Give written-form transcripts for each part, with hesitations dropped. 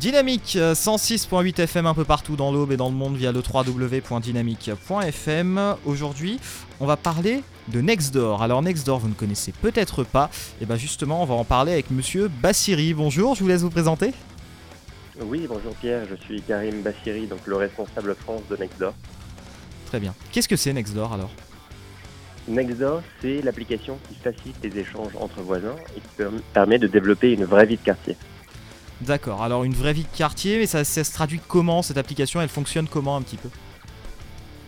Dynamique 106.8 FM un peu partout dans l'Aube et dans le monde via le www.dynamique.fm. Aujourd'hui, on va parler de Nextdoor. Alors Nextdoor, vous ne connaissez peut-être pas. Et bien justement, on va en parler avec Monsieur Bassiri. Bonjour, je vous laisse vous présenter. Oui, bonjour Pierre, je suis Karim Bassiri, donc le responsable France de Nextdoor. Très bien. Qu'est-ce que c'est Nextdoor alors ? Nextdoor, c'est l'application qui facilite les échanges entre voisins et qui permet de développer une vraie vie de quartier. D'accord, alors une vraie vie de quartier, mais ça se traduit comment cette application, elle fonctionne comment un petit peu ?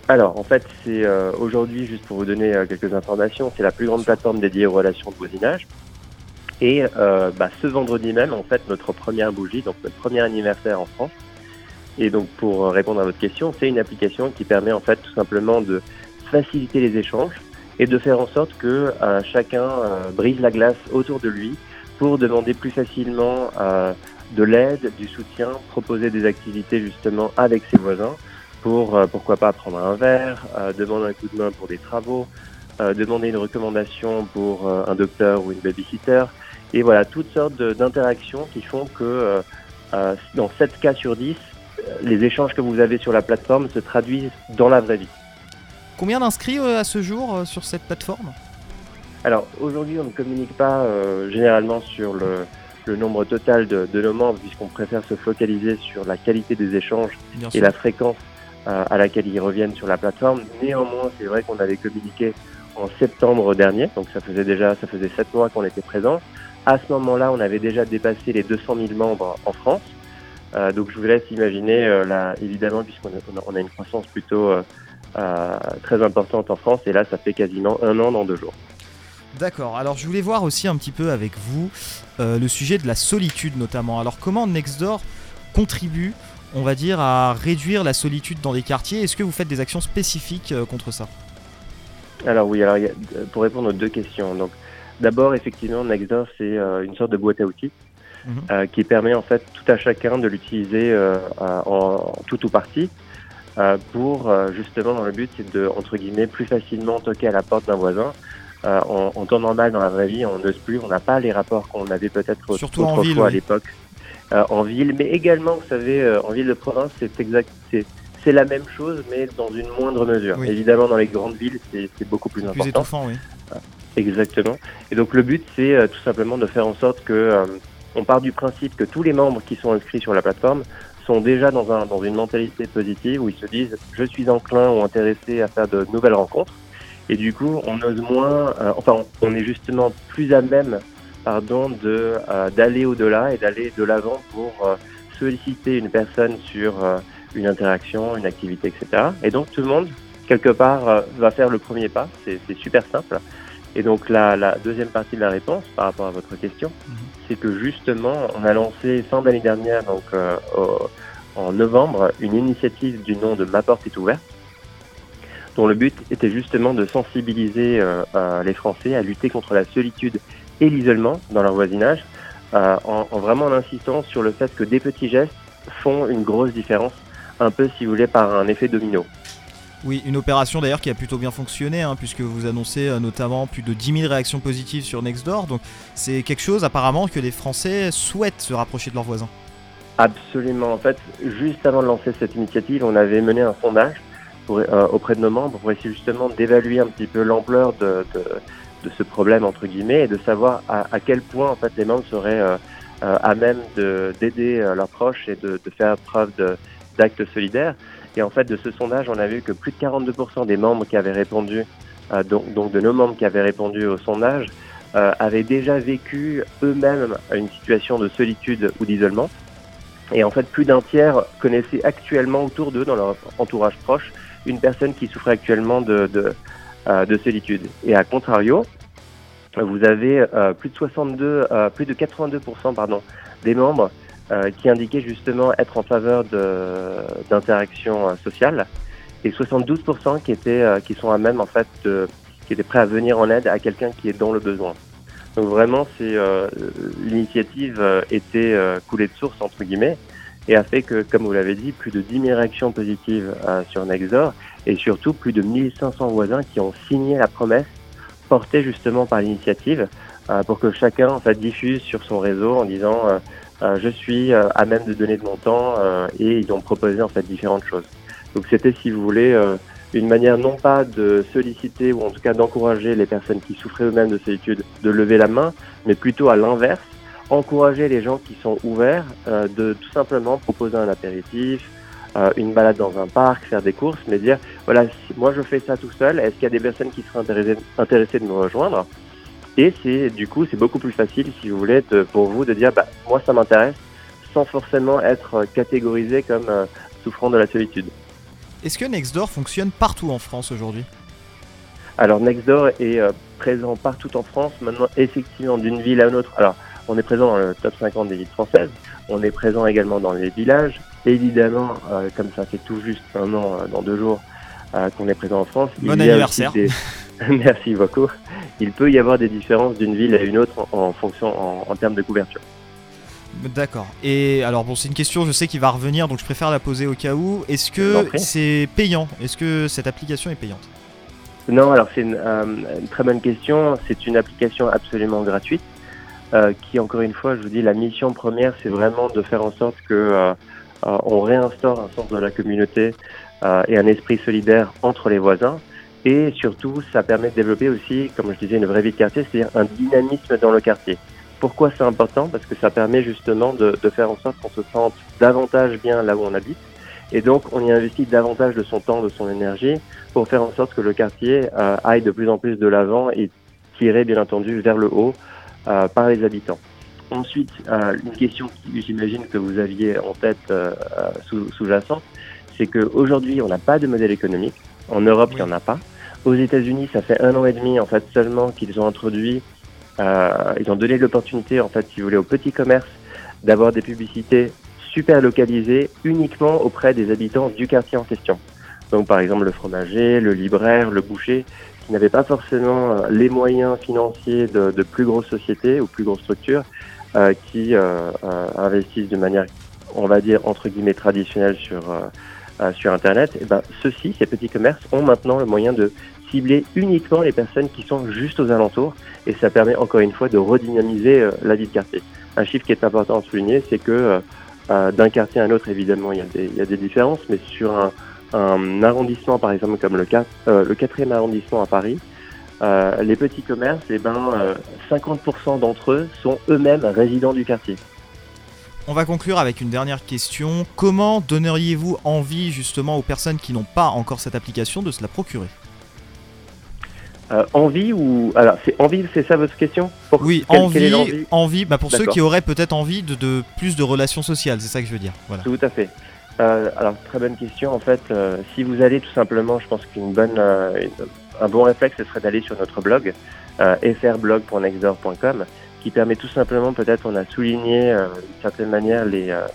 Alors en fait, c'est aujourd'hui, juste pour vous donner quelques informations, c'est la plus grande plateforme dédiée aux relations de voisinage. Et ce vendredi même, en fait, notre première bougie, donc notre premier anniversaire en France. Et donc pour répondre à votre question, c'est une application qui permet en fait tout simplement de faciliter les échanges et de faire en sorte que chacun brise la glace autour de lui pour demander plus facilement de l'aide, du soutien, proposer des activités justement avec ses voisins pour pourquoi pas prendre un verre, demander un coup de main pour des travaux, demander une recommandation pour un docteur ou une babysitter. Et voilà, toutes sortes d'interactions qui font que dans 7 cas sur 10, les échanges que vous avez sur la plateforme se traduisent dans la vraie vie. Combien d'inscrits à ce jour sur cette plateforme ? Alors aujourd'hui, on ne communique pas généralement sur le nombre total de nos membres, puisqu'on préfère se focaliser sur la qualité des échanges et la fréquence à laquelle ils reviennent sur la plateforme. Néanmoins, c'est vrai qu'on avait communiqué en septembre dernier, donc ça faisait 7 mois qu'on était présents. À ce moment-là, on avait déjà dépassé les 200 000 membres en France. Donc je vous laisse imaginer, évidemment, puisqu'on a une croissance plutôt très importante en France. Et là, ça fait quasiment 1 an dans 2 jours. D'accord. Alors je voulais voir aussi un petit peu avec vous le sujet de la solitude notamment. Alors comment Nextdoor contribue, on va dire, à réduire la solitude dans les quartiers ? Est-ce que vous faites des actions spécifiques contre ça ? Alors oui, pour répondre aux 2 questions. Donc, d'abord, effectivement, Nextdoor, c'est une sorte de boîte à outils qui permet en fait tout à chacun de l'utiliser en tout ou partie pour justement dans le but, c'est de, entre guillemets, plus facilement toquer à la porte d'un voisin. En temps normal, dans la vraie vie, on n'ose plus, on n'a pas les rapports qu'on avait peut-être autrefois à l'époque. En ville, mais également, vous savez, en ville de province, c'est la même chose, mais dans une moindre mesure. Oui. Évidemment, dans les grandes villes, c'est beaucoup plus important. Plus étouffant, oui. Exactement. Et donc le but, c'est tout simplement de faire en sorte que on part du principe que tous les membres qui sont inscrits sur la plateforme sont déjà dans une mentalité positive où ils se disent je suis enclin ou intéressé à faire de nouvelles rencontres. Et du coup, on ose moins. On est justement plus à même, d'aller au-delà et d'aller de l'avant pour solliciter une personne sur une interaction, une activité, etc. Et donc tout le monde, quelque part, va faire le premier pas. C'est super simple. Et donc la deuxième partie de la réponse par rapport à votre question, c'est que justement on a lancé fin d'année dernière, donc en novembre, une initiative du nom de Ma Porte est Ouverte, dont le but était justement de sensibiliser les Français à lutter contre la solitude et l'isolement dans leur voisinage, en vraiment insistant sur le fait que des petits gestes font une grosse différence, un peu si vous voulez par un effet domino. Oui, une opération d'ailleurs qui a plutôt bien fonctionné, puisque vous annoncez notamment plus de 10 000 réactions positives sur Nextdoor. Donc c'est quelque chose apparemment que les Français souhaitent se rapprocher de leurs voisins. Absolument. En fait, juste avant de lancer cette initiative, on avait mené un sondage auprès de nos membres pour essayer justement d'évaluer un petit peu l'ampleur de ce problème entre guillemets et de savoir à quel point en fait les membres seraient à même d'aider leurs proches et de faire preuve d'actes solidaires. Et en fait, de ce sondage, on a vu que plus de 42% des membres qui avaient répondu, donc de nos membres qui avaient répondu au sondage, avaient déjà vécu eux-mêmes une situation de solitude ou d'isolement. Et en fait, plus d'un tiers connaissaient actuellement autour d'eux, dans leur entourage proche, une personne qui souffrait actuellement de solitude. Et à contrario, vous avez plus de 82% des membres qui indiquait justement être en faveur d'interactions sociales, et 72% qui sont à même en fait qui étaient prêts à venir en aide à quelqu'un qui est dans le besoin. Donc vraiment, l'initiative était coulée de source entre guillemets et a fait que, comme vous l'avez dit, plus de 10 000 réactions positives sur Nextdoor et surtout plus de 1500 voisins qui ont signé la promesse portée justement par l'initiative pour que chacun en fait diffuse sur son réseau en disant je suis à même de donner de mon temps et ils ont proposé en fait différentes choses. Donc c'était, si vous voulez, une manière non pas de solliciter ou en tout cas d'encourager les personnes qui souffraient eux-mêmes de solitude de lever la main, mais plutôt à l'inverse, encourager les gens qui sont ouverts de tout simplement proposer un apéritif, une balade dans un parc, faire des courses, mais dire voilà, si moi je fais ça tout seul, est-ce qu'il y a des personnes qui seraient intéressées de me rejoindre? Et c'est du coup, c'est beaucoup plus facile, si vous voulez, pour vous de dire bah moi ça m'intéresse, sans forcément être catégorisé comme souffrant de la solitude. Est-ce que Nextdoor fonctionne partout en France aujourd'hui? Alors Nextdoor est présent partout en France, maintenant effectivement d'une ville à une autre. Alors on est présent dans le top 50 des villes françaises, on est présent également dans les villages. Évidemment, comme ça fait tout juste un an, dans 2 jours, qu'on est présent en France. Bon anniversaire. Merci beaucoup. Il peut y avoir des différences d'une ville à une autre en fonction, en termes de couverture. D'accord. Et alors bon, c'est une question, je sais qu'il va revenir, donc je préfère la poser au cas où. Est-ce que c'est payant ? Est-ce que cette application est payante ? Non, alors c'est une très bonne question. C'est une application absolument gratuite. Qui, encore une fois, je vous dis, la mission première, c'est vraiment de faire en sorte que on réinstaure un sens de la communauté et un esprit solidaire entre les voisins. Et surtout, ça permet de développer aussi, comme je disais, une vraie vie de quartier, c'est-à-dire un dynamisme dans le quartier. Pourquoi c'est important ? Parce que ça permet justement de faire en sorte qu'on se sente davantage bien là où on habite. Et donc, on y investit davantage de son temps, de son énergie, pour faire en sorte que le quartier aille de plus en plus de l'avant et tirer, bien entendu, vers le haut, par les habitants. Ensuite, une question que j'imagine que vous aviez en tête sous-jacente, c'est qu'aujourd'hui, on n'a pas de modèle économique. En Europe, il n'y en a pas. Aux États-Unis, ça fait 1 an et demi en fait, seulement qu'ils ont introduit, ils ont donné l'opportunité, en fait, si vous voulez, aux petits commerces d'avoir des publicités super localisées uniquement auprès des habitants du quartier en question. Donc, par exemple, le fromager, le libraire, le boucher, n'avaient pas forcément les moyens financiers de plus grosses sociétés ou plus grosses structures qui investissent de manière, on va dire, entre guillemets traditionnelle sur Internet. Et ben, ceux-ci, ces petits commerces, ont maintenant le moyen de cibler uniquement les personnes qui sont juste aux alentours et ça permet encore une fois de redynamiser la vie de quartier. Un chiffre qui est important à souligner, c'est que d'un quartier à un autre, évidemment, il y a des différences, mais sur un arrondissement, par exemple, comme le 4e arrondissement à Paris, les petits commerces, 50% d'entre eux sont eux-mêmes résidents du quartier. On va conclure avec une dernière question. Comment donneriez-vous envie justement aux personnes qui n'ont pas encore cette application de se la procurer ? Envie ou... Alors, c'est ça votre question ? Oui, envie, pour D'accord. Ceux qui auraient peut-être envie de plus de relations sociales, c'est ça que je veux dire. Voilà. Tout à fait. Alors très bonne question en fait, si vous allez tout simplement, je pense qu'un bon réflexe ce serait d'aller sur notre blog frblog.nextdoor.com qui permet tout simplement, peut-être on a souligné d'une certaine manière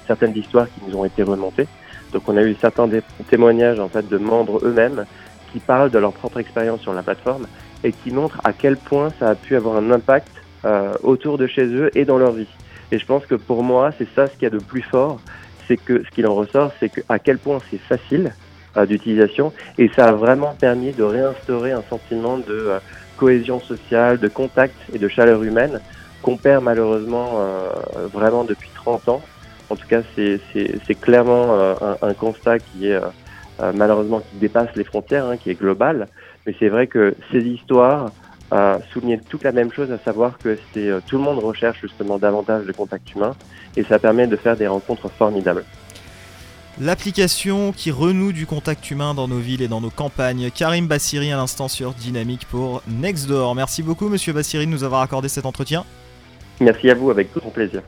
certaines histoires qui nous ont été remontées. Donc on a eu certains témoignages en fait de membres eux-mêmes qui parlent de leur propre expérience sur la plateforme et qui montrent à quel point ça a pu avoir un impact autour de chez eux et dans leur vie. Et je pense que pour moi c'est ça ce qu'il y a de plus fort. C'est que ce qu'il en ressort, c'est que à quel point c'est facile d'utilisation et ça a vraiment permis de réinstaurer un sentiment de cohésion sociale, de contact et de chaleur humaine qu'on perd malheureusement vraiment depuis 30 ans. En tout cas, c'est clairement un constat qui est malheureusement qui dépasse les frontières, qui est global. Mais c'est vrai que ces histoires soulignent toutes la même chose, à savoir que tout le monde recherche justement davantage de contact humain et ça permet de faire des rencontres formidables. L'application qui renoue du contact humain dans nos villes et dans nos campagnes. Karim Bassiri à l'instant sur Dynamique pour Nextdoor. Merci beaucoup Monsieur Bassiri de nous avoir accordé cet entretien. Merci à vous, avec tout mon plaisir.